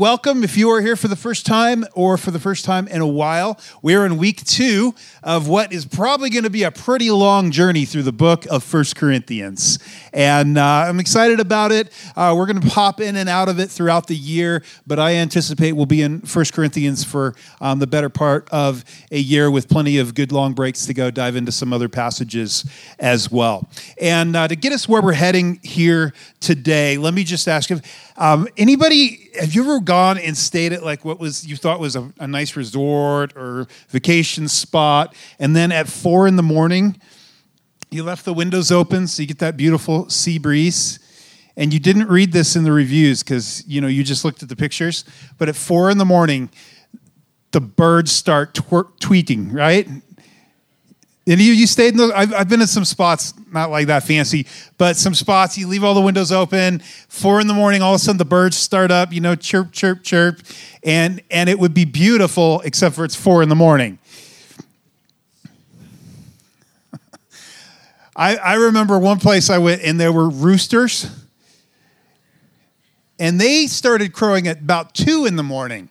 Welcome if you are here for the first time or for the first time in a while. We're in week 2 of what is probably going to be a pretty long journey through the book of 1 Corinthians. And I'm excited about it. We're going to pop in and out of it throughout the year, but I anticipate we'll be in 1 Corinthians for the better part of a year with plenty of good long breaks to go dive into some other passages as well. And to get us where we're heading here today, let me just ask if anybody, have you ever gone and stayed at like what was you thought was a nice resort or vacation spot, and then at 4 a.m, you left the windows open so you get that beautiful sea breeze, and you didn't read this in the reviews because you know you just looked at the pictures, but at 4 a.m, the birds start tweeting, right? And you stayed in those. I've been in some spots, not like that fancy, but some spots you leave all the windows open. 4 a.m, all of a sudden the birds start up, you know, chirp, chirp, chirp. And it would be beautiful, except for it's 4 a.m. I remember one place I went and there were roosters. And they started crowing at about 2 a.m.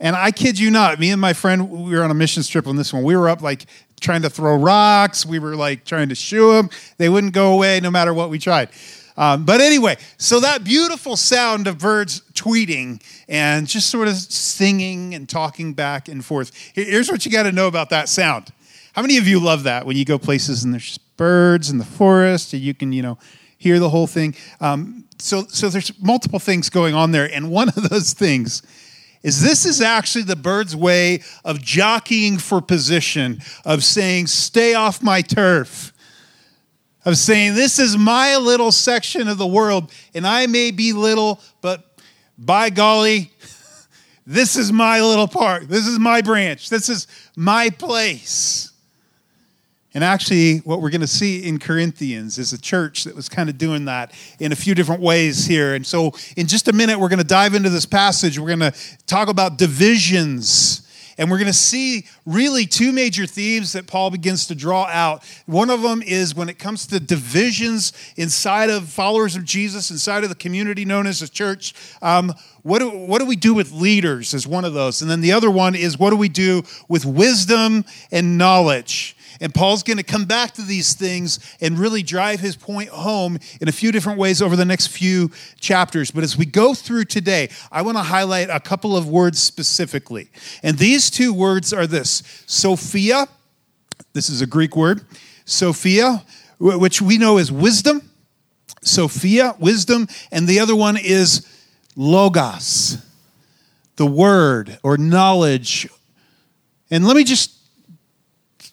And I kid you not, me and my friend, we were on a missions trip on this one. We were up like trying to throw rocks. We were like trying to shoo them. They wouldn't go away no matter what we tried. But anyway, so that beautiful sound of birds tweeting and just sort of singing and talking back and forth. Here's what you got to know about that sound. How many of you love that when you go places and there's birds in the forest and you can, you know, hear the whole thing? So there's multiple things going on there. And one of those things is actually the bird's way of jockeying for position, of saying, stay off my turf, of saying, this is my little section of the world, and I may be little, but by golly, this is my little part. This is my branch. This is my place. And actually, what we're going to see in Corinthians is a church that was kind of doing that in a few different ways here. And so in just a minute, we're going to dive into this passage. We're going to talk about divisions. And we're going to see really 2 major themes that Paul begins to draw out. One of them is when it comes to divisions inside of followers of Jesus, inside of the community known as the church, what do we do with leaders is one of those. And then the other one is what do we do with wisdom and knowledge? And Paul's going to come back to these things and really drive his point home in a few different ways over the next few chapters. But as we go through today, I want to highlight a couple of words specifically. And these 2 words are this, Sophia, this is a Greek word, Sophia, which we know is wisdom, Sophia, wisdom, and the other one is logos, the word or knowledge. And let me just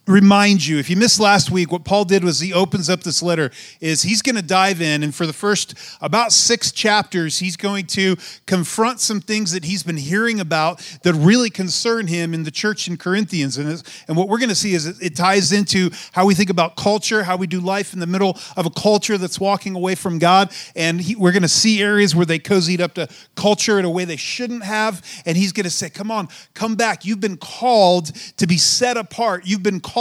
remind you, if you missed last week, what Paul did was he opens up this letter, is he's going to dive in, and for the first about 6 chapters, he's going to confront some things that he's been hearing about that really concern him in the church in Corinthians. And what we're going to see is it ties into how we think about culture, how we do life in the middle of a culture that's walking away from God, and we're going to see areas where they cozied up to culture in a way they shouldn't have, and he's going to say, come on, come back. You've been called to be set apart. You've been called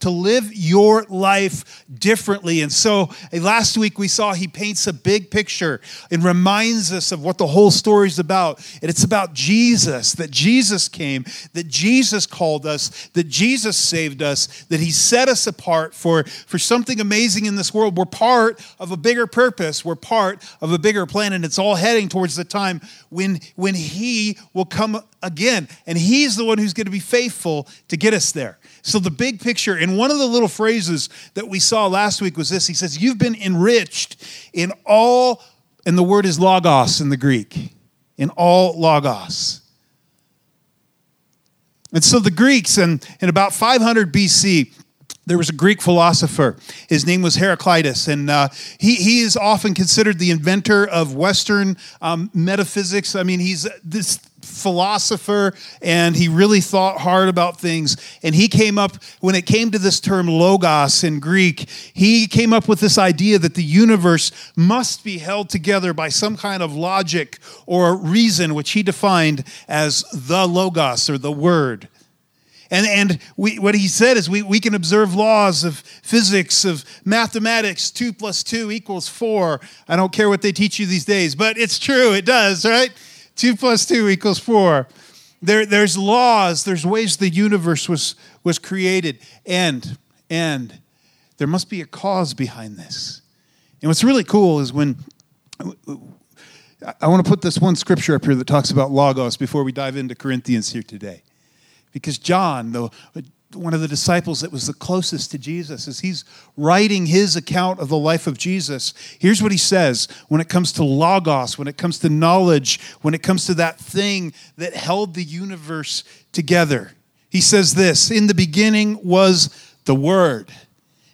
to live your life differently. And so last week we saw he paints a big picture and reminds us of what the whole story is about. And it's about Jesus, that Jesus came, that Jesus called us, that Jesus saved us, that he set us apart for something amazing in this world. We're part of a bigger purpose. We're part of a bigger plan. And it's all heading towards the time when he will come again. And he's the one who's going to be faithful to get us there. So the big picture, and one of the little phrases that we saw last week was this. He says, you've been enriched in all, and the word is logos in the Greek, in all logos. And so the Greeks, in about 500 BC, there was a Greek philosopher. His name was Heraclitus, and he is often considered the inventor of Western metaphysics. I mean, he's this philosopher, and he really thought hard about things. And he came up, when it came to this term logos in Greek, he came up with this idea that the universe must be held together by some kind of logic or reason, which he defined as the logos or the word. And what he said is we can observe laws of physics, of mathematics, 2 + 2 equals 4. I don't care what they teach you these days, but it's true, it does, right? 2 + 2 = 4. There's laws. There's ways the universe was created. And there must be a cause behind this. And what's really cool is when... I want to put this one scripture up here that talks about logos before we dive into Corinthians here today. Because John, one of the disciples that was the closest to Jesus, as he's writing his account of the life of Jesus, here's what he says when it comes to logos, when it comes to knowledge, when it comes to that thing that held the universe together. He says this, "In the beginning was the Word,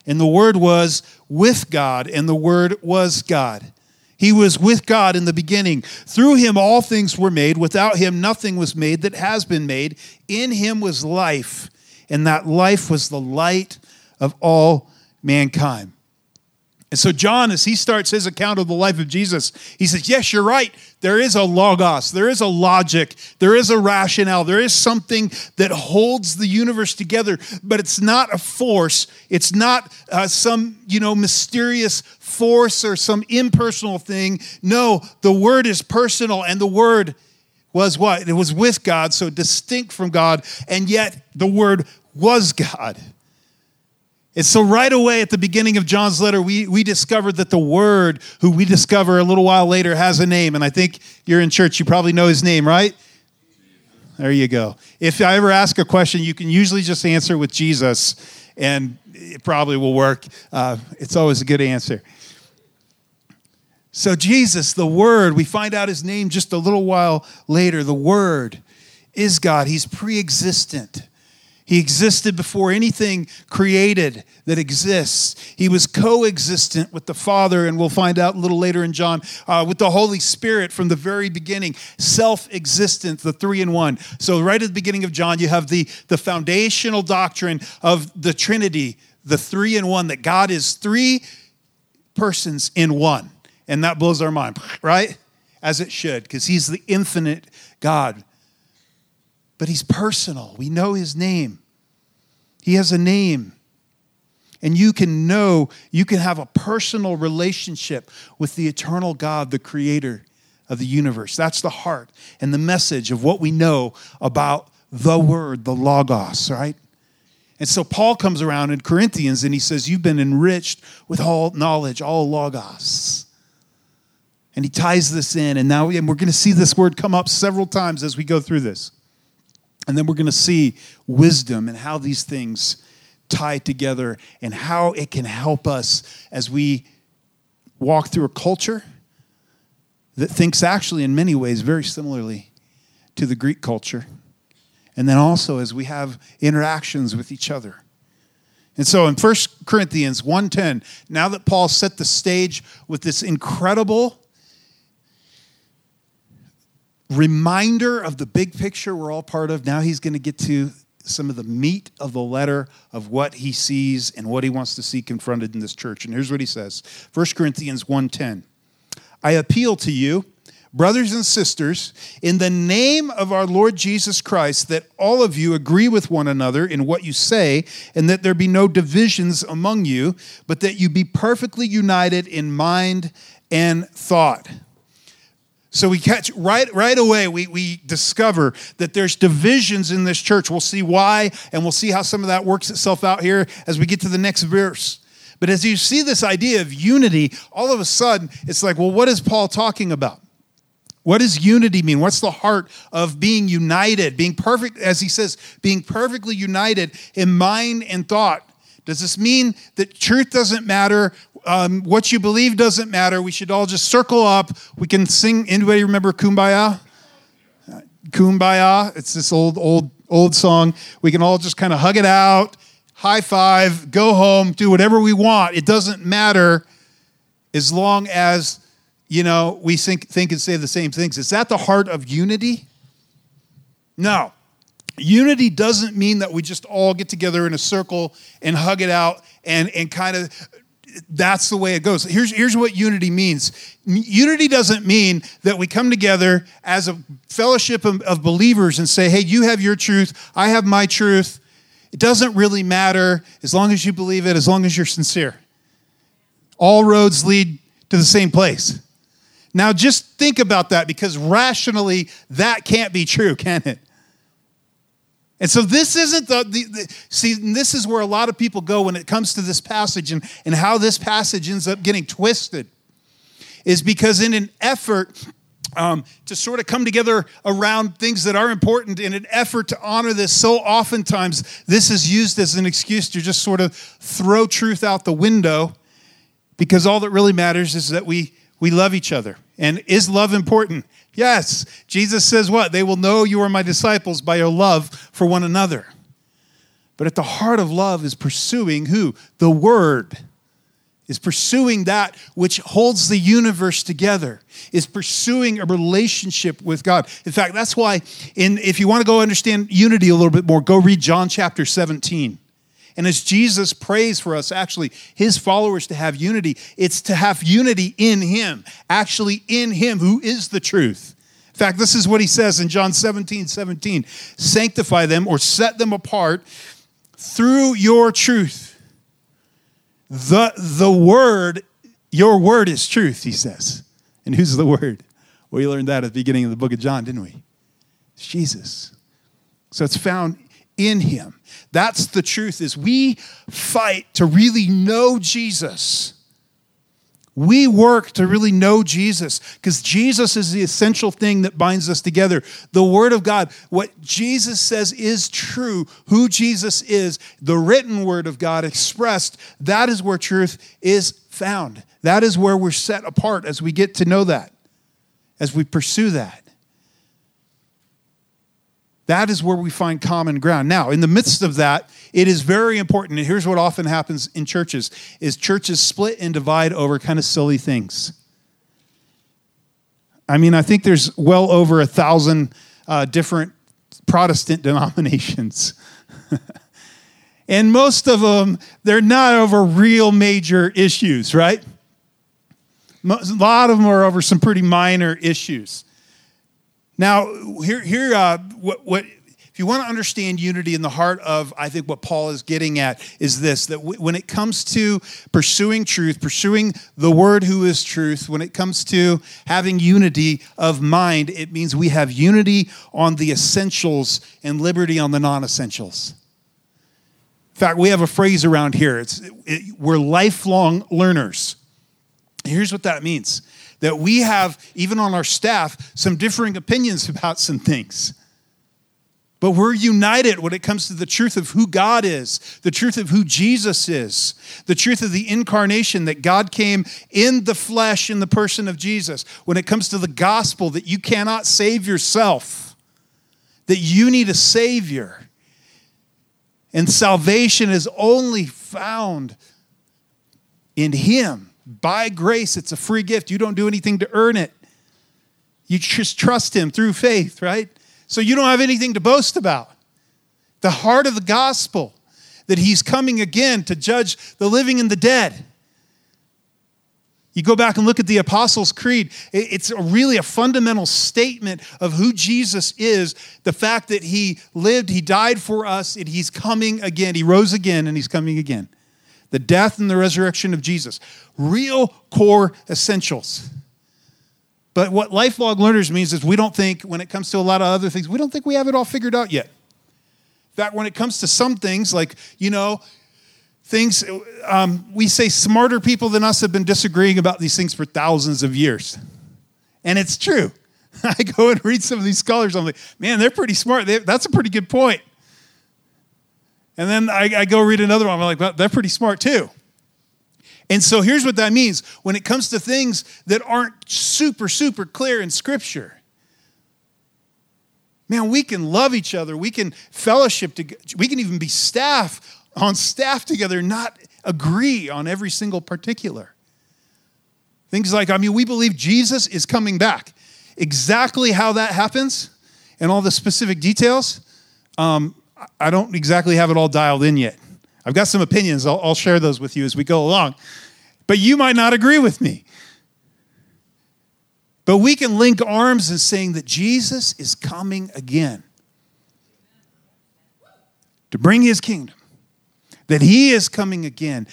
and the Word was with God, and the Word was God. He was with God in the beginning. Through him all things were made. Without him nothing was made that has been made. In him was life, and that life was the light of all mankind." And so John, as he starts his account of the life of Jesus, he says, yes, you're right. There is a logos. There is a logic. There is a rationale. There is something that holds the universe together, but it's not a force. It's not some, mysterious force or some impersonal thing. No, the Word is personal, and the Word was what? It was with God, so distinct from God, and yet the Word was God. And so right away at the beginning of John's letter, we discovered that the Word, who we discover a little while later, has a name. And I think you're in church, you probably know his name, right? There you go. If I ever ask a question, you can usually just answer with Jesus, and it probably will work. It's always a good answer. So Jesus, the Word, we find out his name just a little while later. The Word is God. He's pre-existent. He existed before anything created that exists. He was coexistent with the Father, and we'll find out a little later in John, with the Holy Spirit from the very beginning, self-existent, the three in one. So right at the beginning of John, you have the foundational doctrine of the Trinity, the three in one, that God is three persons in one. And that blows our mind, right? As it should, because he's the infinite God. But he's personal. We know his name. He has a name. And you can have a personal relationship with the eternal God, the creator of the universe. That's the heart and the message of what we know about the Word, the logos, right? And so Paul comes around in Corinthians and he says, you've been enriched with all knowledge, all logos. And he ties this in. And we're going to see this word come up several times as we go through this. And then we're going to see wisdom and how these things tie together and how it can help us as we walk through a culture that thinks actually in many ways very similarly to the Greek culture. And then also as we have interactions with each other. And so in 1 Corinthians 1:10, now that Paul set the stage with this incredible reminder of the big picture we're all part of. Now he's going to get to some of the meat of the letter of what he sees and what he wants to see confronted in this church. And here's what he says. 1 Corinthians 1:10. I appeal to you, brothers and sisters, in the name of our Lord Jesus Christ, that all of you agree with one another in what you say, and that there be no divisions among you, but that you be perfectly united in mind and thought. So we catch right away, we discover that there's divisions in this church. We'll see why, and we'll see how some of that works itself out here as we get to the next verse. But as you see this idea of unity, all of a sudden, it's like, well, what is Paul talking about? What does unity mean? What's the heart of being united, being perfect, as he says, being perfectly united in mind and thought? Does this mean that truth doesn't matter? What you believe doesn't matter. We should all just circle up. We can sing. Anybody remember Kumbaya? Kumbaya. It's this old song. We can all just kind of hug it out, high five, go home, do whatever we want. It doesn't matter as long as, we think and say the same things. Is that the heart of unity? No. Unity doesn't mean that we just all get together in a circle and hug it out and kind of... That's the way it goes. Here's what unity means. Unity doesn't mean that we come together as a fellowship of believers and say, hey, you have your truth, I have my truth. It doesn't really matter as long as you believe it, as long as you're sincere. All roads lead to the same place. Now just think about that, because rationally that can't be true, can it? And so this isn't this is where a lot of people go when it comes to this passage, and how this passage ends up getting twisted is because in an effort to sort of come together around things that are important, in an effort to honor this, so oftentimes this is used as an excuse to just sort of throw truth out the window, because all that really matters is that we love each other. And is love important? Yes. Jesus says what? They will know you are my disciples by your love for one another. But at the heart of love is pursuing who? The Word. Is pursuing that which holds the universe together, is pursuing a relationship with God. In fact, that's why, if you want to go understand unity a little bit more, go read John chapter 17. And as Jesus prays for us, actually, his followers to have unity, it's to have unity in him, actually in him who is the truth. In fact, this is what he says in John 17:17, sanctify them, or set them apart, through your truth. The word, your word is truth, he says. And who's the word? We learned that at the beginning of the book of John, didn't we? It's Jesus. So it's found in him. That's the truth, is we fight to really know Jesus. We work to really know Jesus, because Jesus is the essential thing that binds us together. The Word of God, what Jesus says is true, who Jesus is, the written Word of God expressed, that is where truth is found. That is where we're set apart as we get to know that, as we pursue that. That is where we find common ground. Now, in the midst of that, it is very important, and here's what often happens in churches, is churches split and divide over kind of silly things. I mean, I think there's well over 1,000 different Protestant denominations. And most of them, they're not over real major issues, right? A lot of them are over some pretty minor issues. Now, here, if you want to understand unity in the heart of, I think, what Paul is getting at is this, that when it comes to pursuing truth, pursuing the Word who is truth, when it comes to having unity of mind, it means we have unity on the essentials and liberty on the non-essentials. In fact, we have a phrase around here. We're lifelong learners. Here's what that means. That we have, even on our staff, some differing opinions about some things. But we're united when it comes to the truth of who God is, the truth of who Jesus is, the truth of the incarnation, that God came in the flesh in the person of Jesus. When it comes to the gospel, that you cannot save yourself, that you need a Savior. And salvation is only found in Him. By grace, it's a free gift. You don't do anything to earn it. You just trust him through faith, right? So you don't have anything to boast about. The heart of the gospel, that he's coming again to judge the living and the dead. You go back and look at the Apostles' Creed. It's really a fundamental statement of who Jesus is, the fact that he lived, he died for us, and he's coming again. He rose again, and he's coming again. The death and the resurrection of Jesus. Real core essentials. But what lifelong learners means is we don't think, when it comes to a lot of other things, we don't think we have it all figured out yet. In fact, when it comes to some things, like, things, we say smarter people than us have been disagreeing about these things for thousands of years. And it's true. I go and read some of these scholars. I'm like, man, they're pretty smart. That's a pretty good point. And then I go read another one. I'm like, well, they're pretty smart too. And so here's what that means. When it comes to things that aren't super, super clear in Scripture, man, we can love each other. We can fellowship together. We can even be on staff together, not agree on every single particular. Things like, we believe Jesus is coming back. Exactly how that happens and all the specific details, I don't exactly have it all dialed in yet. I've got some opinions. I'll share those with you as we go along. But you might not agree with me. But we can link arms in saying that Jesus is coming again to bring his kingdom, that he is coming again.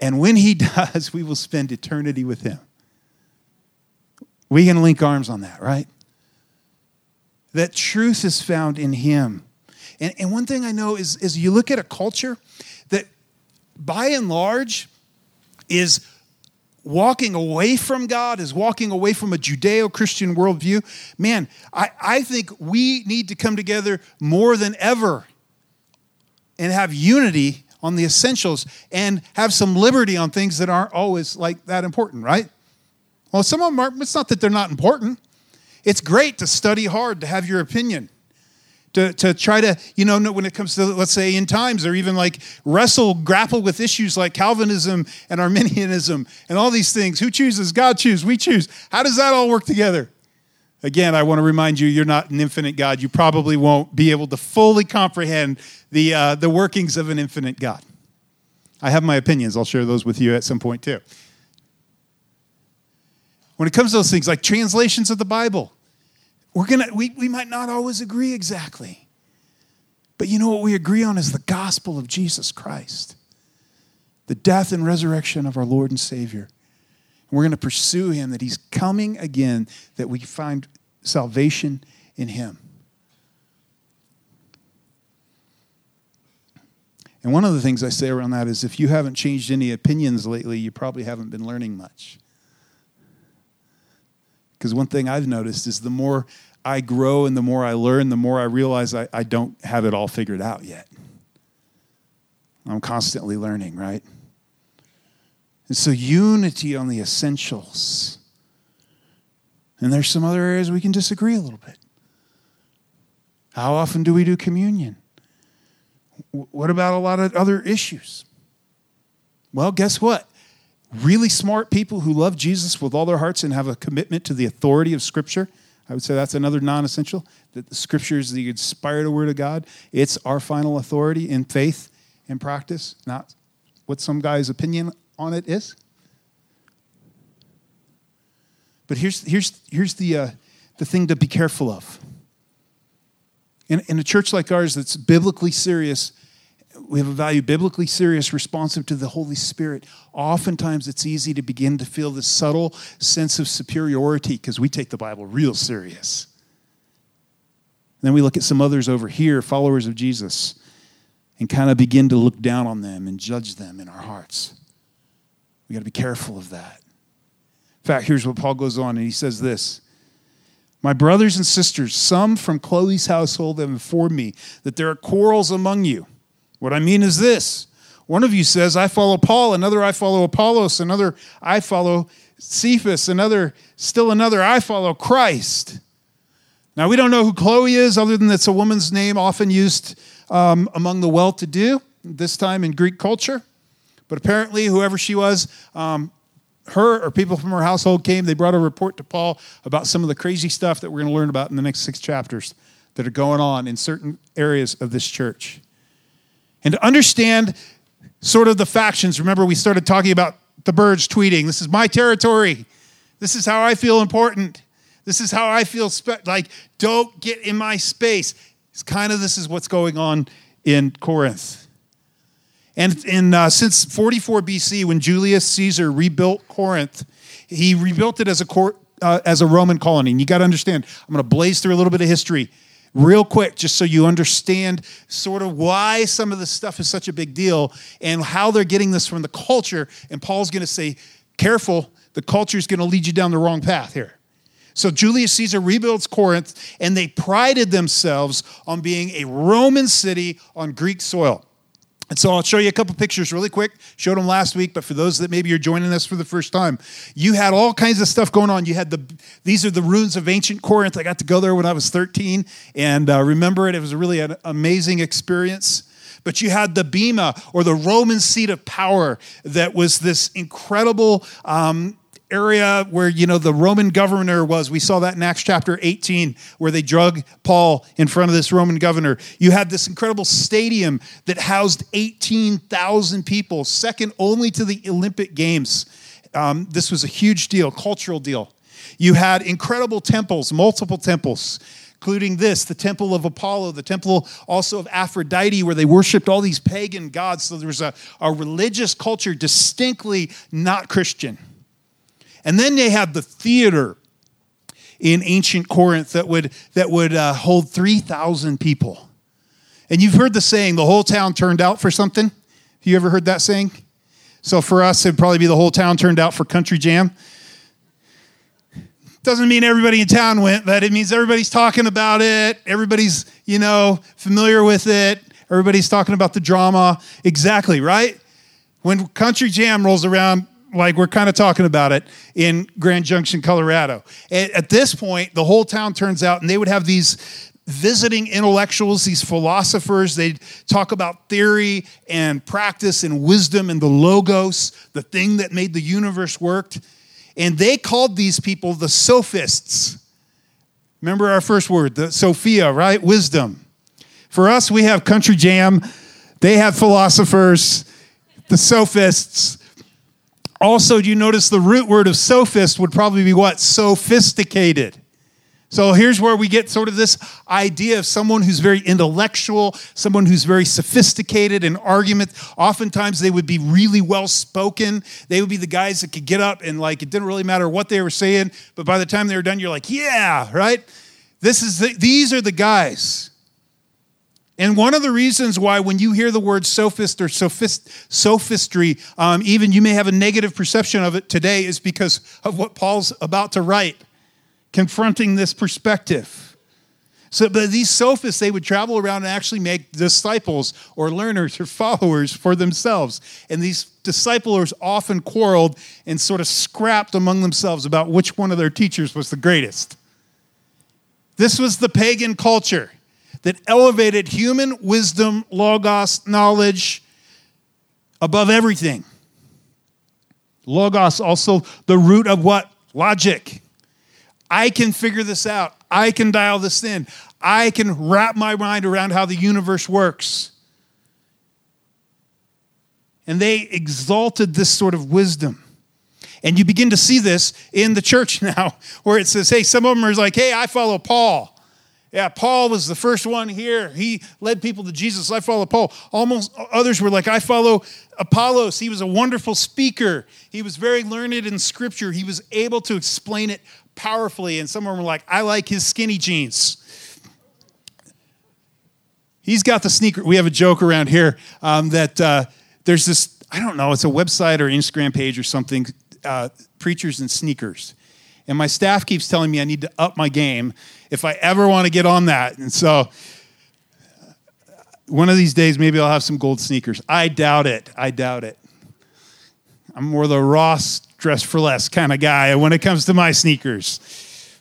And when he does, we will spend eternity with him. We can link arms on that, right? That truth is found in him. And one thing I know is you look at a culture that by and large is walking away from God, is walking away from a Judeo-Christian worldview. Man, I think we need to come together more than ever and have unity on the essentials and have some liberty on things that aren't always like that important, right? Well, some of them aren't. It's not that they're not important. It's great to study hard, to have your opinion, to try to, you know, when it comes to, let's say, end times, or even like grapple with issues like Calvinism and Arminianism and all these things. Who chooses? God chooses. We choose. How does that all work together? Again, I want to remind you, you're not an infinite God. You probably won't be able to fully comprehend the workings of an infinite God. I have my opinions. I'll share those with you at some point too. When it comes to those things like translations of the Bible, we might not always agree exactly. But you know what we agree on is the gospel of Jesus Christ, the death and resurrection of our Lord and Savior. And we're going to pursue him, that he's coming again, that we find salvation in him. And one of the things I say around that is if you haven't changed any opinions lately, you probably haven't been learning much. Because one thing I've noticed is the more I grow and the more I learn, the more I realize I don't have it all figured out yet. I'm constantly learning, right? And so unity on the essentials. And there's some other areas we can disagree a little bit. How often do we do communion? What about a lot of other issues? Well, guess what? Really smart people who love Jesus with all their hearts and have a commitment to the authority of Scripture. I would say that's another non-essential, that the Scripture is the inspired word of God. It's our final authority in faith and practice, not what some guy's opinion on it is. But here's the thing to be careful of. In a church like ours that's biblically serious, we have a value, biblically serious, responsive to the Holy Spirit. Oftentimes, it's easy to begin to feel this subtle sense of superiority because we take the Bible real serious. And then we look at some others over here, followers of Jesus, and kind of begin to look down on them and judge them in our hearts. We got to be careful of that. In fact, here's what Paul goes on, and he says this. My brothers and sisters, some from Chloe's household have informed me that there are quarrels among you. What I mean is this. One of you says, I follow Paul. Another, I follow Apollos. Another, I follow Cephas. Another, I follow Christ. Now, we don't know who Chloe is, other than that's a woman's name often used among the well-to-do, this time in Greek culture. But apparently, whoever she was, her or people from her household came. They brought a report to Paul about some of the crazy stuff that we're going to learn about in the next 6 chapters that are going on in certain areas of this church. And to understand sort of the factions, remember we started talking about the birds tweeting, this is my territory, this is how I feel important, this is how I feel, don't get in my space. It's kind of, this is what's going on in Corinth. And since 44 BC, when Julius Caesar rebuilt Corinth, he rebuilt it as a Roman colony. And you got to understand, I'm going to blaze through a little bit of history real quick, just so you understand sort of why some of this stuff is such a big deal and how they're getting this from the culture. And Paul's going to say, careful, the culture is going to lead you down the wrong path here. So Julius Caesar rebuilds Corinth, and they prided themselves on being a Roman city on Greek soil. And so I'll show you a couple pictures really quick. Showed them last week, but for those that maybe you're joining us for the first time, you had all kinds of stuff going on. You had these are the ruins of ancient Corinth. I got to go there when I was 13 and remember it. It was really an amazing experience. But you had the bema, or the Roman seat of power, that was this incredible area where, you know, the Roman governor was. We saw that in Acts chapter 18, where they drug Paul in front of this Roman governor. You had this incredible stadium that housed 18,000 people, second only to the Olympic Games. This was a huge deal, cultural deal. You had incredible temples, multiple temples, including this, the temple of Apollo, the temple also of Aphrodite, where they worshipped all these pagan gods. So there was a religious culture distinctly not Christian. And then they had the theater, in ancient Corinth that would hold 3,000 people. And you've heard the saying, the whole town turned out for something. Have you ever heard that saying? So for us, it'd probably be the whole town turned out for Country Jam. Doesn't mean everybody in town went, but it means everybody's talking about it. Everybody's, familiar with it. Everybody's talking about the drama. Exactly, right? When Country Jam rolls around, we're kind of talking about it in Grand Junction, Colorado. At this point, the whole town turns out, and they would have these visiting intellectuals, these philosophers. They'd talk about theory and practice and wisdom and the logos, the thing that made the universe work. And they called these people the sophists. Remember our first word, the Sophia, right? Wisdom. For us, we have Country Jam. They have philosophers, the sophists. Also, do you notice the root word of sophist would probably be what? Sophisticated. So here's where we get sort of this idea of someone who's very intellectual, someone who's very sophisticated in argument. Oftentimes they would be really well-spoken. They would be the guys that could get up and it didn't really matter what they were saying, but by the time they were done, you're yeah, right? These are the guys. And one of the reasons why when you hear the word sophist or sophistry, even you may have a negative perception of it today is because of what Paul's about to write. Confronting this perspective. So, but these sophists, they would travel around and actually make disciples or learners or followers for themselves. And these disciples often quarreled and sort of scrapped among themselves about which one of their teachers was the greatest. This was the pagan culture that elevated human wisdom, logos, knowledge above everything. Logos, also the root of what? Logic. I can figure this out. I can dial this in. I can wrap my mind around how the universe works. And they exalted this sort of wisdom. And you begin to see this in the church now, where it says, hey, some of them are hey, I follow Paul. Yeah, Paul was the first one here. He led people to Jesus. I follow Paul. Almost others were I follow Apollos. He was a wonderful speaker. He was very learned in Scripture. He was able to explain it powerfully, and some of them were I like his skinny jeans. He's got the sneaker. We have a joke around here that there's this, it's a website or Instagram page or something, preachers and sneakers. And my staff keeps telling me I need to up my game if I ever want to get on that. And so one of these days, maybe I'll have some gold sneakers. I doubt it. I'm more the Ross dress for less kind of guy when it comes to my sneakers.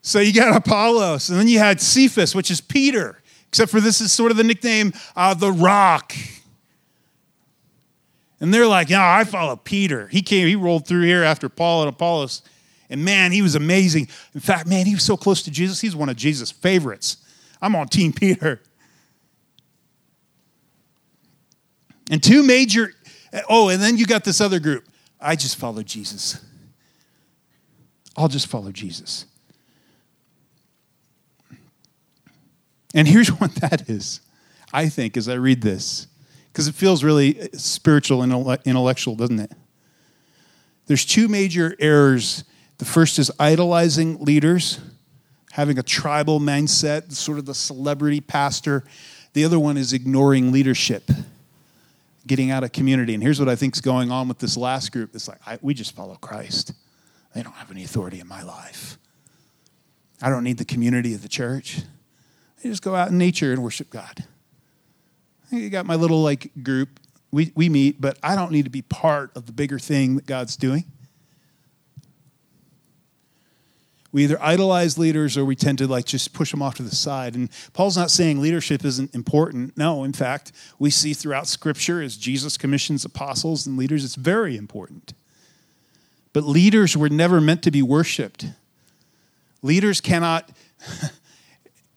So you got Apollos, and then you had Cephas, which is Peter, except for this is sort of the nickname, the Rock. And they're I follow Peter. He rolled through here after Paul and Apollos, and man, he was amazing. In fact, man, he was so close to Jesus. He's one of Jesus' favorites. I'm on Team Peter. And two major, and then you got this other group. I'll just follow Jesus. And here's what that is, I think, as I read this, because it feels really spiritual and intellectual, doesn't it? There's two major errors. The first is idolizing leaders, having a tribal mindset, sort of the celebrity pastor. The other one is ignoring leadership. Getting out of community. And here's what I think is going on with this last group. It's we just follow Christ. They don't have any authority in my life. I don't need the community of the church. I just go out in nature and worship God. I got my little group. We meet, but I don't need to be part of the bigger thing that God's doing. We either idolize leaders or we tend to just push them off to the side. And Paul's not saying leadership isn't important. No, in fact, we see throughout Scripture as Jesus commissions apostles and leaders, it's very important. But leaders were never meant to be worshipped. Leaders cannot,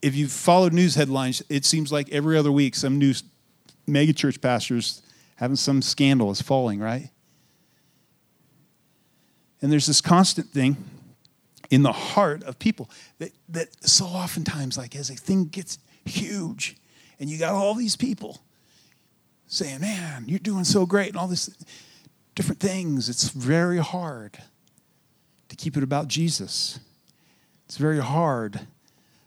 if you've followed news headlines, it seems like every other week some new megachurch pastors having some scandal is falling, right? And there's this constant thing in the heart of people that so oftentimes, as a thing gets huge, and you got all these people saying, man, you're doing so great, and all this. different things. It's very hard to keep it about Jesus. It's very hard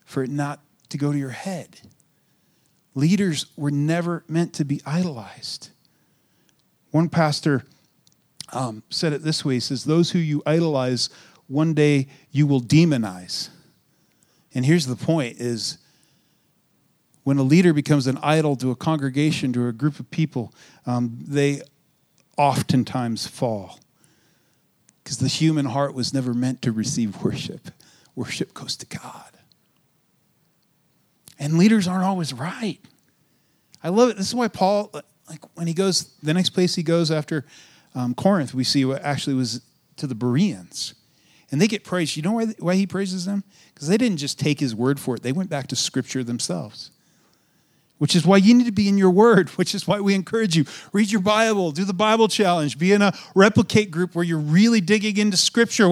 for it not to go to your head. Leaders were never meant to be idolized. One pastor said it this way. He says, those who you idolize, one day you will demonize. And here's the point is, when a leader becomes an idol to a congregation, to a group of people, they oftentimes fall. Because the human heart was never meant to receive worship. Worship goes to God. And leaders aren't always right. I love it. This is why Paul, like when he goes, the next place he goes after Corinth, we see what actually was to the Bereans. And they get praised. You know why he praises them? Because they didn't just take his word for it. They went back to Scripture themselves, which is why you need to be in your word, which is why we encourage you. Read your Bible. Do the Bible challenge. Be in a replicate group where you're really digging into Scripture.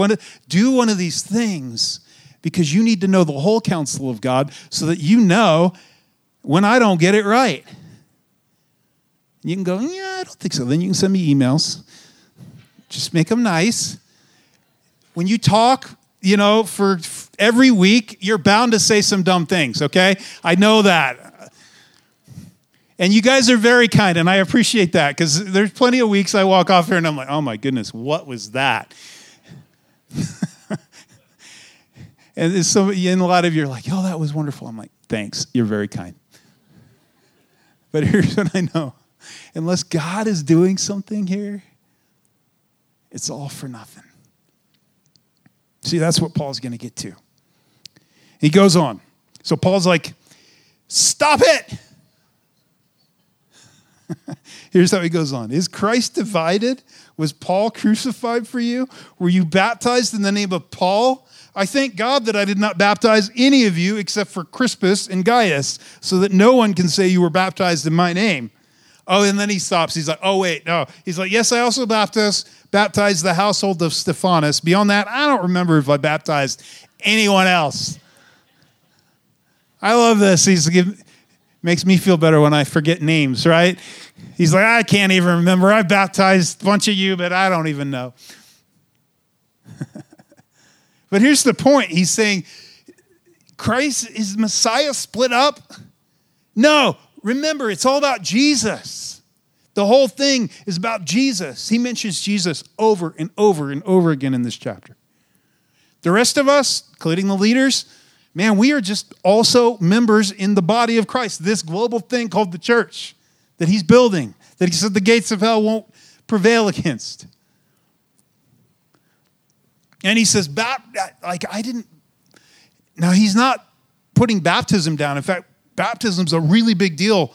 Do one of these things because you need to know the whole counsel of God so that you know when I don't get it right. And you can go, yeah, I don't think so. Then you can send me emails. Just make them nice. When you talk, you know, for every week, you're bound to say some dumb things, okay? I know that. And you guys are very kind, and I appreciate that, because there's plenty of weeks I walk off here and I'm like, oh my goodness, what was that? And so, and a lot of you are like, oh, that was wonderful. I'm like, thanks, you're very kind. But here's what I know. Unless God is doing something here, it's all for nothing. See, that's what Paul's going to get to. He goes on. So Paul's like, stop it. Here's how he goes on. Is Christ divided? Was Paul crucified for you? Were you baptized in the name of Paul? I thank God that I did not baptize any of you except for Crispus and Gaius, so that no one can say you were baptized in my name. Oh, and then he stops. He's like, oh, wait, no. He's like, yes, I also baptized the household of Stephanas. Beyond that, I don't remember if I baptized anyone else. I love this. Makes me feel better when I forget names, right? He's like, I can't even remember. I baptized a bunch of you, but I don't even know. But here's the point. He's saying, Christ, is Messiah split up? No. Remember, it's all about Jesus. The whole thing is about Jesus. He mentions Jesus over and over and over again in this chapter. The rest of us, including the leaders, man, we are just also members in the body of Christ, this global thing called the church that he's building, that he said the gates of hell won't prevail against. And he says, now he's not putting baptism down. In fact, baptism's a really big deal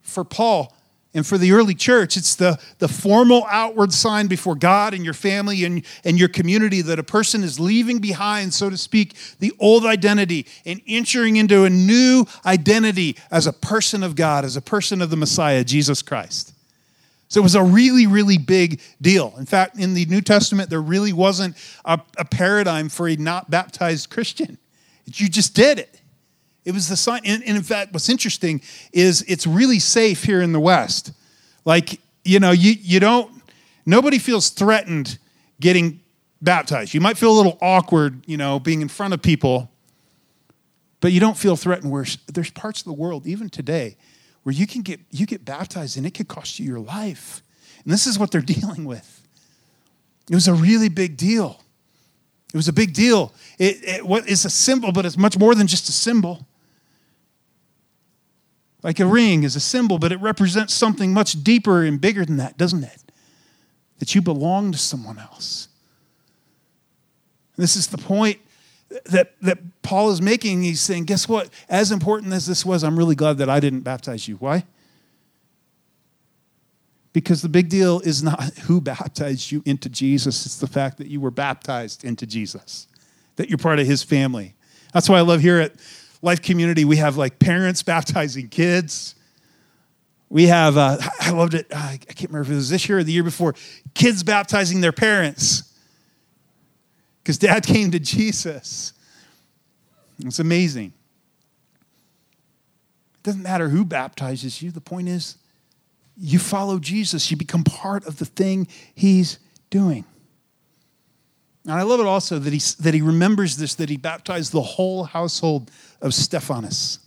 for Paul and for the early church. It's the formal outward sign before God and your family and your community that a person is leaving behind, so to speak, the old identity and entering into a new identity as a person of God, as a person of the Messiah, Jesus Christ. So it was a really, really big deal. In fact, in the New Testament, there really wasn't a paradigm for a not baptized Christian. You just did it. It was the sign. And in fact, what's interesting is it's really safe here in the West. Like, you know, nobody feels threatened getting baptized. You might feel a little awkward, you know, being in front of people, but you don't feel threatened. Where there's parts of the world, even today, where you get baptized and it could cost you your life. And this is what they're dealing with. It was a really big deal. It was a big deal. It's a symbol, but it's much more than just a symbol. Like a ring is a symbol, but it represents something much deeper and bigger than that, doesn't it? That you belong to someone else. And this is the point that Paul is making. He's saying, guess what? As important as this was, I'm really glad that I didn't baptize you. Why? Because the big deal is not who baptized you into Jesus. It's the fact that you were baptized into Jesus, that you're part of his family. That's why I love here at Life Community, we have like parents baptizing kids. We have, I loved it, I can't remember if it was this year or the year before, kids baptizing their parents because dad came to Jesus. It's amazing. It doesn't matter who baptizes you. The point is, You follow Jesus. You become part of the thing he's doing. And I love it also that he remembers this, that he baptized the whole household of Stephanas.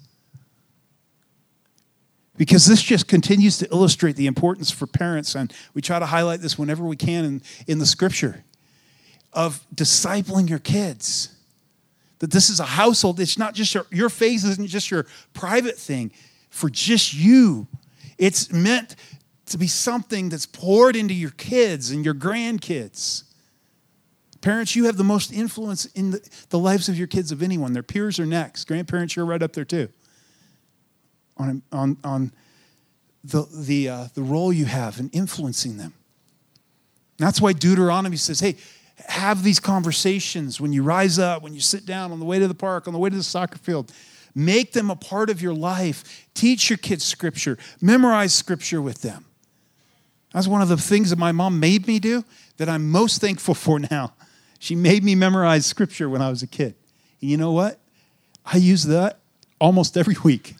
Because this just continues to illustrate the importance for parents, and we try to highlight this whenever we can in the scripture, of discipling your kids. That this is a household. It's not just your faith isn't just your private thing for just you. It's meant to be something that's poured into your kids and your grandkids. Parents, you have the most influence in the lives of your kids of anyone. Their peers are next. Grandparents, you're right up there too. On the role you have in influencing them. And that's why Deuteronomy says, hey, have these conversations when you rise up, when you sit down, on the way to the park, on the way to the soccer field. Make them a part of your life. Teach your kids scripture. Memorize scripture with them. That's one of the things that my mom made me do that I'm most thankful for now. She made me memorize scripture when I was a kid. And you know what? I use that almost every week.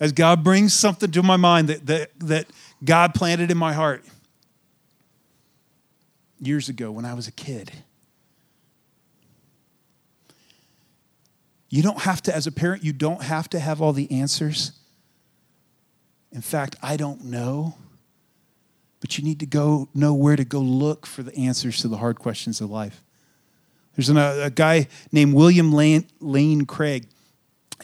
As God brings something to my mind that God planted in my heart years ago when I was a kid. You don't have to, as a parent, you don't have to have all the answers. In fact, I don't know. But you need to go know where to go look for the answers to the hard questions of life. There's a guy named William Lane Craig.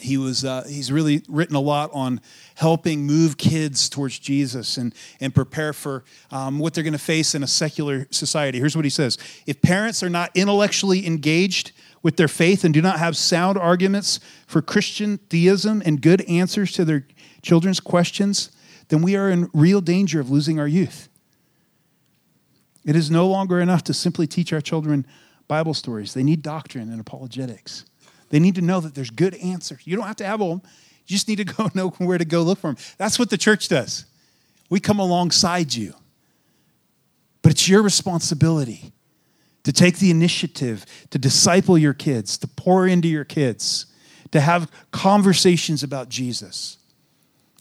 He was he's really written a lot on helping move kids towards Jesus and prepare for what they're going to face in a secular society. Here's what he says. If parents are not intellectually engaged with their faith and do not have sound arguments for Christian theism and good answers to their children's questions, then we are in real danger of losing our youth. It is no longer enough to simply teach our children Bible stories. They need doctrine and apologetics. They need to know that there's good answers. You don't have to have them. You just need to go know where to go look for them. That's what the church does. We come alongside you. But it's your responsibility to take the initiative, to disciple your kids, to pour into your kids, to have conversations about Jesus.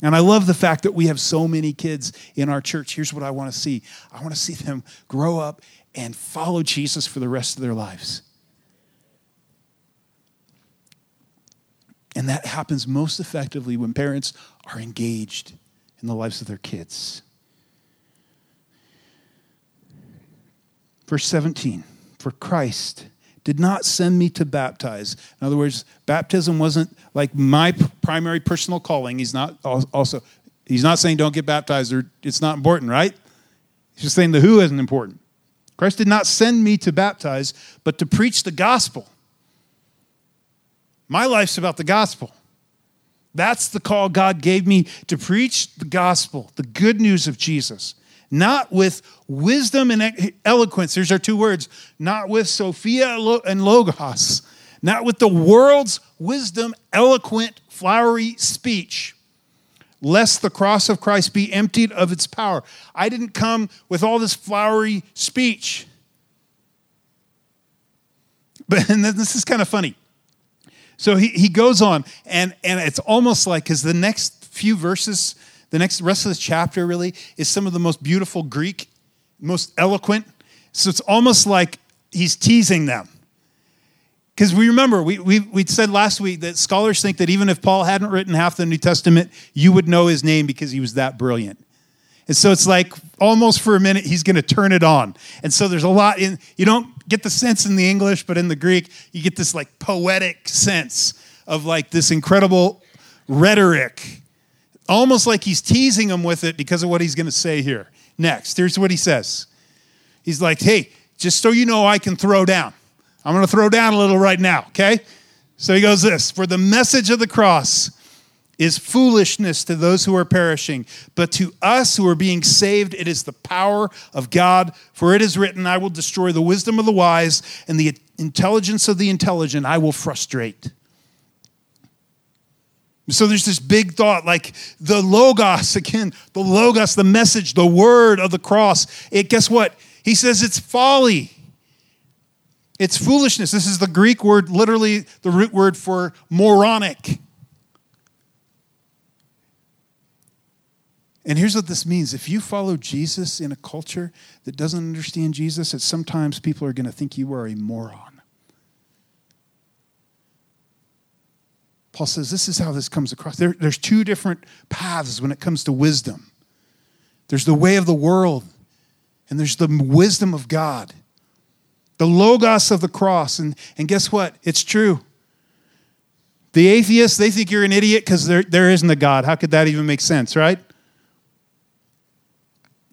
And I love the fact that we have so many kids in our church. Here's what I want to see. I want to see them grow up and follow Jesus for the rest of their lives. And that happens most effectively when parents are engaged in the lives of their kids. Verse 17, for Christ did not send me to baptize. In other words, baptism wasn't like my primary personal calling. He's not saying don't get baptized or it's not important, right? He's just saying the who isn't important. Christ did not send me to baptize, but to preach the gospel. My life's about the gospel. That's the call God gave me, to preach the gospel, the good news of Jesus. Not with wisdom and eloquence. There's our two words. Not with Sophia and Logos. Not with the world's wisdom, eloquent, flowery speech. Lest the cross of Christ be emptied of its power. I didn't come with all this flowery speech. And this is kind of funny. So he goes on, and it's almost like, because the next few verses, the next rest of this chapter really, is some of the most beautiful Greek, most eloquent. So it's almost like he's teasing them. Because we remember, we said last week that scholars think that even if Paul hadn't written half the New Testament, you would know his name because he was that brilliant. And so it's like almost for a minute, he's going to turn it on. And so there's a lot in, you don't get the sense in the English, but in the Greek, you get this like poetic sense of like this incredible rhetoric. Almost like he's teasing them with it because of what he's going to say here. Next, here's what he says. He's like, hey, just so you know, I can throw down. I'm going to throw down a little right now, okay? So he goes this, for the message of the cross is foolishness to those who are perishing, but to us who are being saved, it is the power of God. For it is written, I will destroy the wisdom of the wise, and the intelligence of the intelligent I will frustrate. So there's this big thought, like the Logos, again, the Logos, the message, the word of the cross. Guess what? He says it's folly. It's foolishness. This is the Greek word, literally the root word for moronic. And here's what this means. If you follow Jesus in a culture that doesn't understand Jesus, it's sometimes people are going to think you are a moron. Paul says this is how this comes across. There's two different paths when it comes to wisdom. There's the way of the world, and there's the wisdom of God. The logos of the cross. And guess what? It's true. The atheists, they think you're an idiot because there isn't a God. How could that even make sense, right?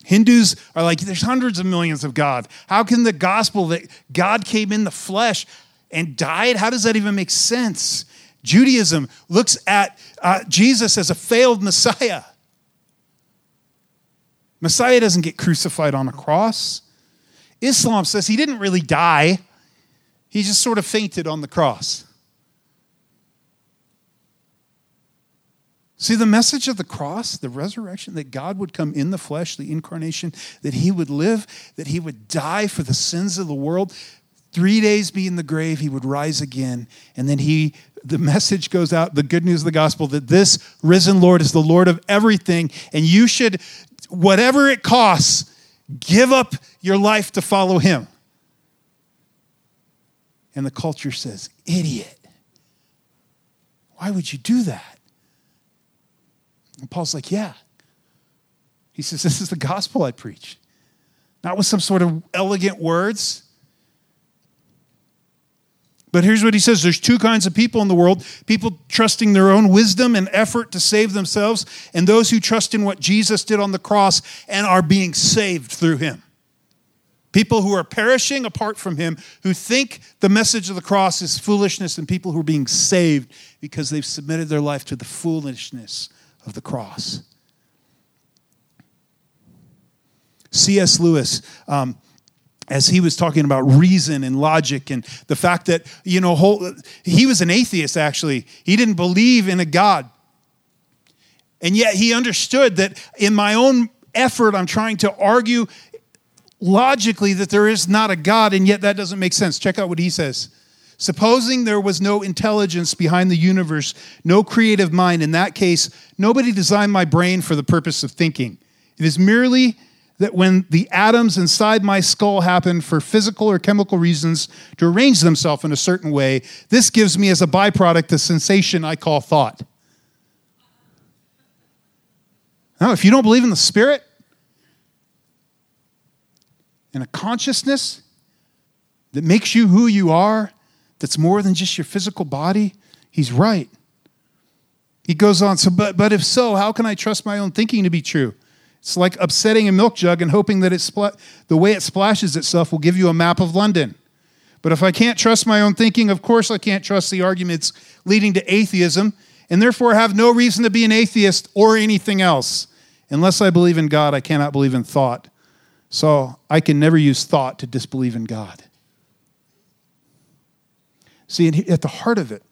Hindus are like, there's hundreds of millions of God. How can the gospel that God came in the flesh and died, how does that even make sense? Judaism looks at Jesus as a failed Messiah. Messiah doesn't get crucified on a cross. Islam says he didn't really die. He just sort of fainted on the cross. See, the message of the cross, the resurrection, that God would come in the flesh, the incarnation, that he would live, that he would die for the sins of the world. 3 days be in the grave, he would rise again. And then the message goes out, the good news of the gospel, that this risen Lord is the Lord of everything. And you should, whatever it costs, give up your life to follow him. And the culture says, idiot. Why would you do that? And Paul's like, yeah. He says, this is the gospel I preach. Not with some sort of elegant words. But here's what he says. There's two kinds of people in the world. People trusting their own wisdom and effort to save themselves, and those who trust in what Jesus did on the cross and are being saved through him. People who are perishing apart from him, who think the message of the cross is foolishness, and people who are being saved because they've submitted their life to the foolishness of the cross. C.S. Lewis, as he was talking about reason and logic and the fact that, he was an atheist, actually. He didn't believe in a God. And yet he understood that in my own effort, I'm trying to argue logically that there is not a God, and yet that doesn't make sense. Check out what he says. Supposing there was no intelligence behind the universe, no creative mind, in that case, nobody designed my brain for the purpose of thinking. It is merely that when the atoms inside my skull happen for physical or chemical reasons to arrange themselves in a certain way, this gives me as a byproduct the sensation I call thought. Now, if you don't believe in the spirit and a consciousness that makes you who you are, that's more than just your physical body, he's right. He goes on, but if so, how can I trust my own thinking to be true? It's like upsetting a milk jug and hoping that the way it splashes itself will give you a map of London. But if I can't trust my own thinking, of course I can't trust the arguments leading to atheism, and therefore have no reason to be an atheist or anything else. Unless I believe in God, I cannot believe in thought. So I can never use thought to disbelieve in God. See, at the heart of it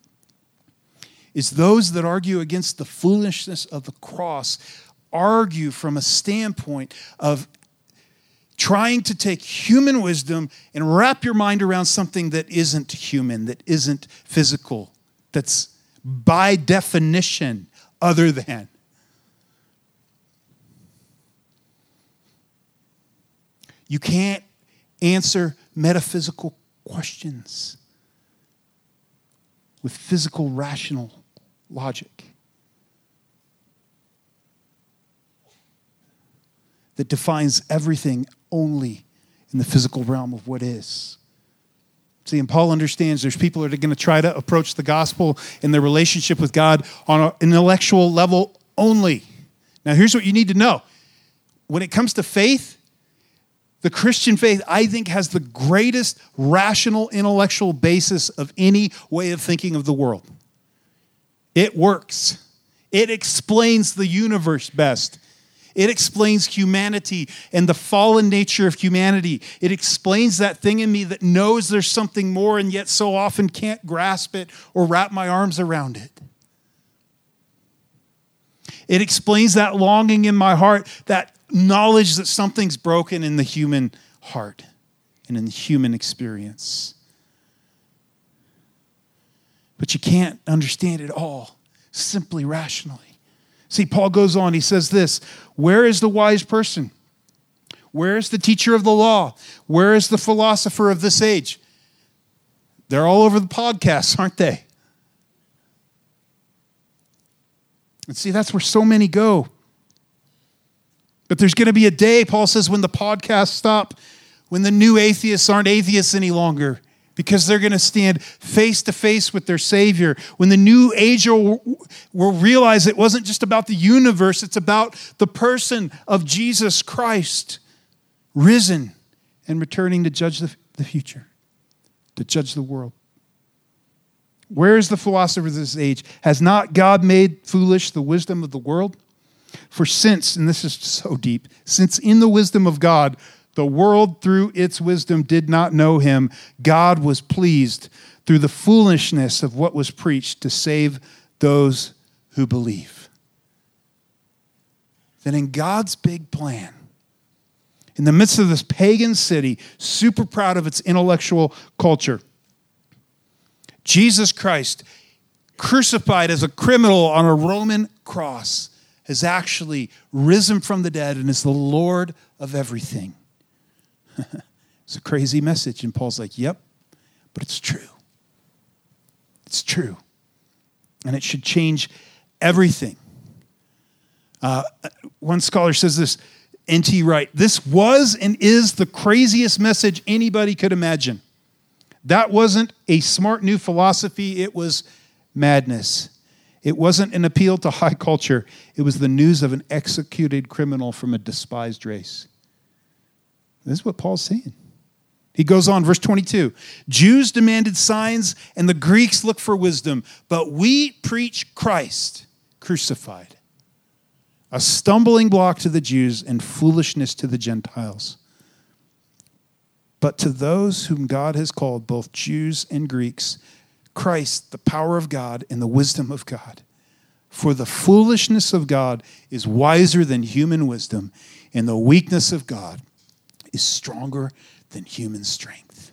is those that argue against the foolishness of the cross argue from a standpoint of trying to take human wisdom and wrap your mind around something that isn't human, that isn't physical, that's by definition other than. You can't answer metaphysical questions with physical, rational logic that defines everything only in the physical realm of what is. See, and Paul understands there's people that are going to try to approach the gospel and their relationship with God on an intellectual level only. Now, here's what you need to know. When it comes to faith, the Christian faith, I think, has the greatest rational intellectual basis of any way of thinking of the world. It works. It explains the universe best. It explains humanity and the fallen nature of humanity. It explains that thing in me that knows there's something more and yet so often can't grasp it or wrap my arms around it. It explains that longing in my heart, that knowledge that something's broken in the human heart and in the human experience. But you can't understand it all simply rationally. See, Paul goes on. He says this, where is the wise person? Where is the teacher of the law? Where is the philosopher of this age? They're all over the podcasts, aren't they? And see, that's where so many go. But there's going to be a day, Paul says, when the podcasts stop, when the new atheists aren't atheists any longer, because they're going to stand face to face with their Savior. When the new age will realize it wasn't just about the universe, it's about the person of Jesus Christ, risen and returning to judge the future, to judge the world. Where is the philosopher of this age? Has not God made foolish the wisdom of the world? For since, and this is so deep, since in the wisdom of God, the world through its wisdom did not know him, God was pleased through the foolishness of what was preached to save those who believe. Then in God's big plan, in the midst of this pagan city, super proud of its intellectual culture, Jesus Christ, crucified as a criminal on a Roman cross, has actually risen from the dead and is the Lord of everything. It's a crazy message. And Paul's like, yep, but it's true. It's true. And it should change everything. One scholar says this, N.T. Wright, this was and is the craziest message anybody could imagine. That wasn't a smart new philosophy. It was madness. It wasn't an appeal to high culture. It was the news of an executed criminal from a despised race. This is what Paul's saying. He goes on, verse 22. Jews demanded signs and the Greeks looked for wisdom, but we preach Christ crucified, a stumbling block to the Jews and foolishness to the Gentiles. But to those whom God has called, both Jews and Greeks, Christ, the power of God and the wisdom of God. For the foolishness of God is wiser than human wisdom, and the weakness of God is stronger than human strength.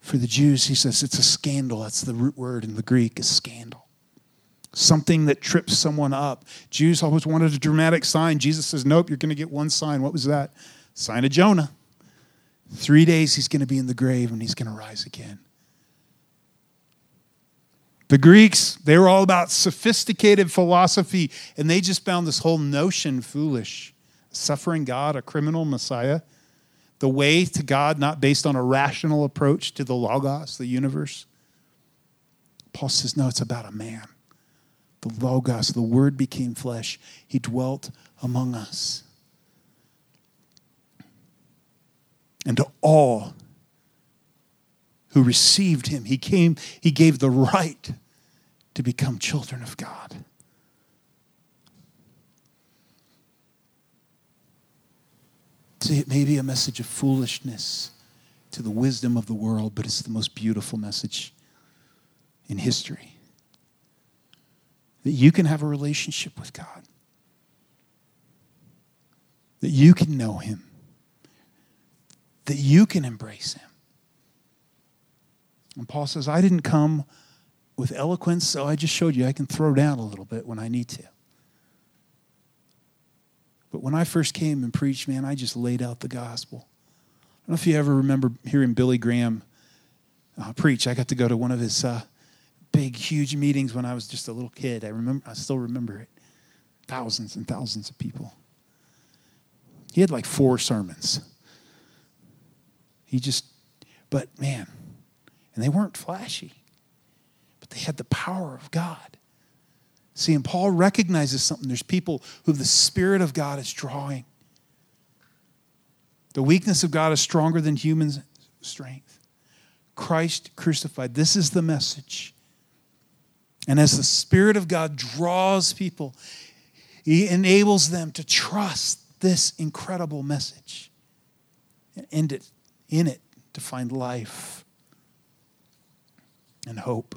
For the Jews, he says, it's a scandal. That's the root word in the Greek, a scandal. Something that trips someone up. Jews always wanted a dramatic sign. Jesus says, nope, you're going to get one sign. What was that? Sign of Jonah. 3 days he's going to be in the grave and he's going to rise again. The Greeks, they were all about sophisticated philosophy and they just found this whole notion foolish. Suffering God, a criminal Messiah, the way to God not based on a rational approach to the Logos, the universe. Paul says, no, it's about a man. The Logos, the Word became flesh. He dwelt among us. And to all who received him, he gave the right to become children of God. See, it may be a message of foolishness to the wisdom of the world, but it's the most beautiful message in history. That you can have a relationship with God. That you can know him. That you can embrace him. And Paul says, I didn't come with eloquence, so I just showed you I can throw down a little bit when I need to. But when I first came and preached, man, I just laid out the gospel. I don't know if you ever remember hearing Billy Graham preach. I got to go to one of his big, huge meetings when I was just a little kid. I still remember it. Thousands and thousands of people. He had like 4 sermons. But man, and they weren't flashy. But they had the power of God. See, and Paul recognizes something. There's people who the Spirit of God is drawing. The weakness of God is stronger than human strength. Christ crucified. This is the message. And as the Spirit of God draws people, he enables them to trust this incredible message and in it to find life and hope.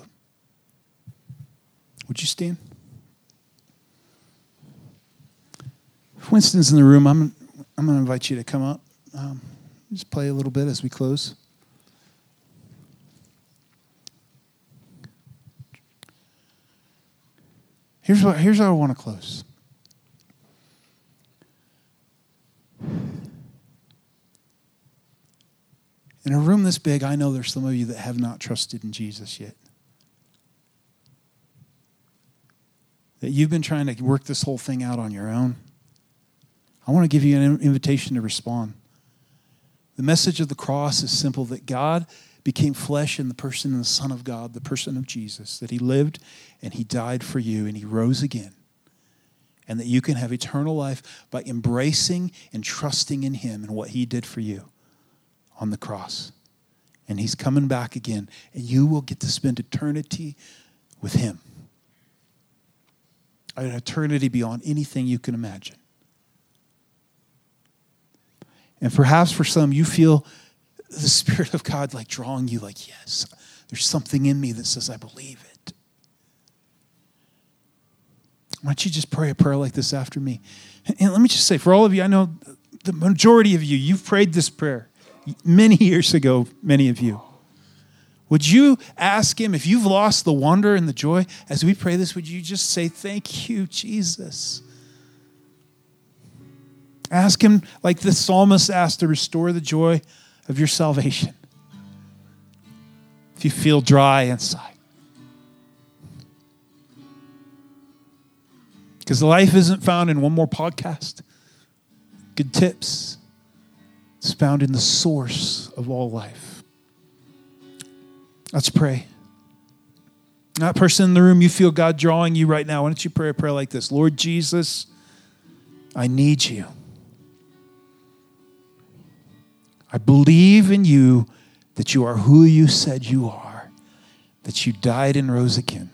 Would you stand? If Winston's in the room, I'm going to invite you to come up. Just play a little bit as we close. Here's how I want to close. In a room this big, I know there's some of you that have not trusted in Jesus yet. That you've been trying to work this whole thing out on your own. I want to give you an invitation to respond. The message of the cross is simple, that God became flesh in the person of the Son of God, the person of Jesus, that he lived and he died for you and he rose again, and that you can have eternal life by embracing and trusting in him and what he did for you on the cross. And he's coming back again, and you will get to spend eternity with him. An eternity beyond anything you can imagine. And perhaps for some, you feel the Spirit of God like drawing you, like, yes, there's something in me that says I believe it. Why don't you just pray a prayer like this after me? And let me just say, for all of you, I know the majority of you, you've prayed this prayer many years ago, many of you. Would you ask him, if you've lost the wonder and the joy, as we pray this, would you just say, thank you, Jesus? Ask him, like the psalmist asked, to restore the joy of your salvation. If you feel dry inside. Because life isn't found in one more podcast. Good tips. It's found in the source of all life. Let's pray. That person in the room, you feel God drawing you right now. Why don't you pray a prayer like this? Lord Jesus, I need you. I believe in you, that you are who you said you are, that you died and rose again.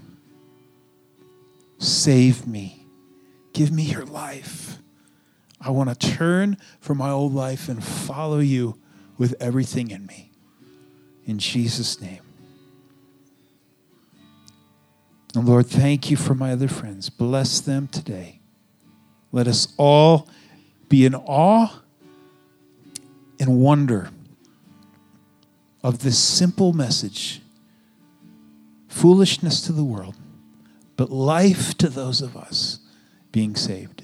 Save me. Give me your life. I want to turn from my old life and follow you with everything in me. In Jesus' name. And Lord, thank you for my other friends. Bless them today. Let us all be in awe and wonder of this simple message. Foolishness to the world, but life to those of us being saved.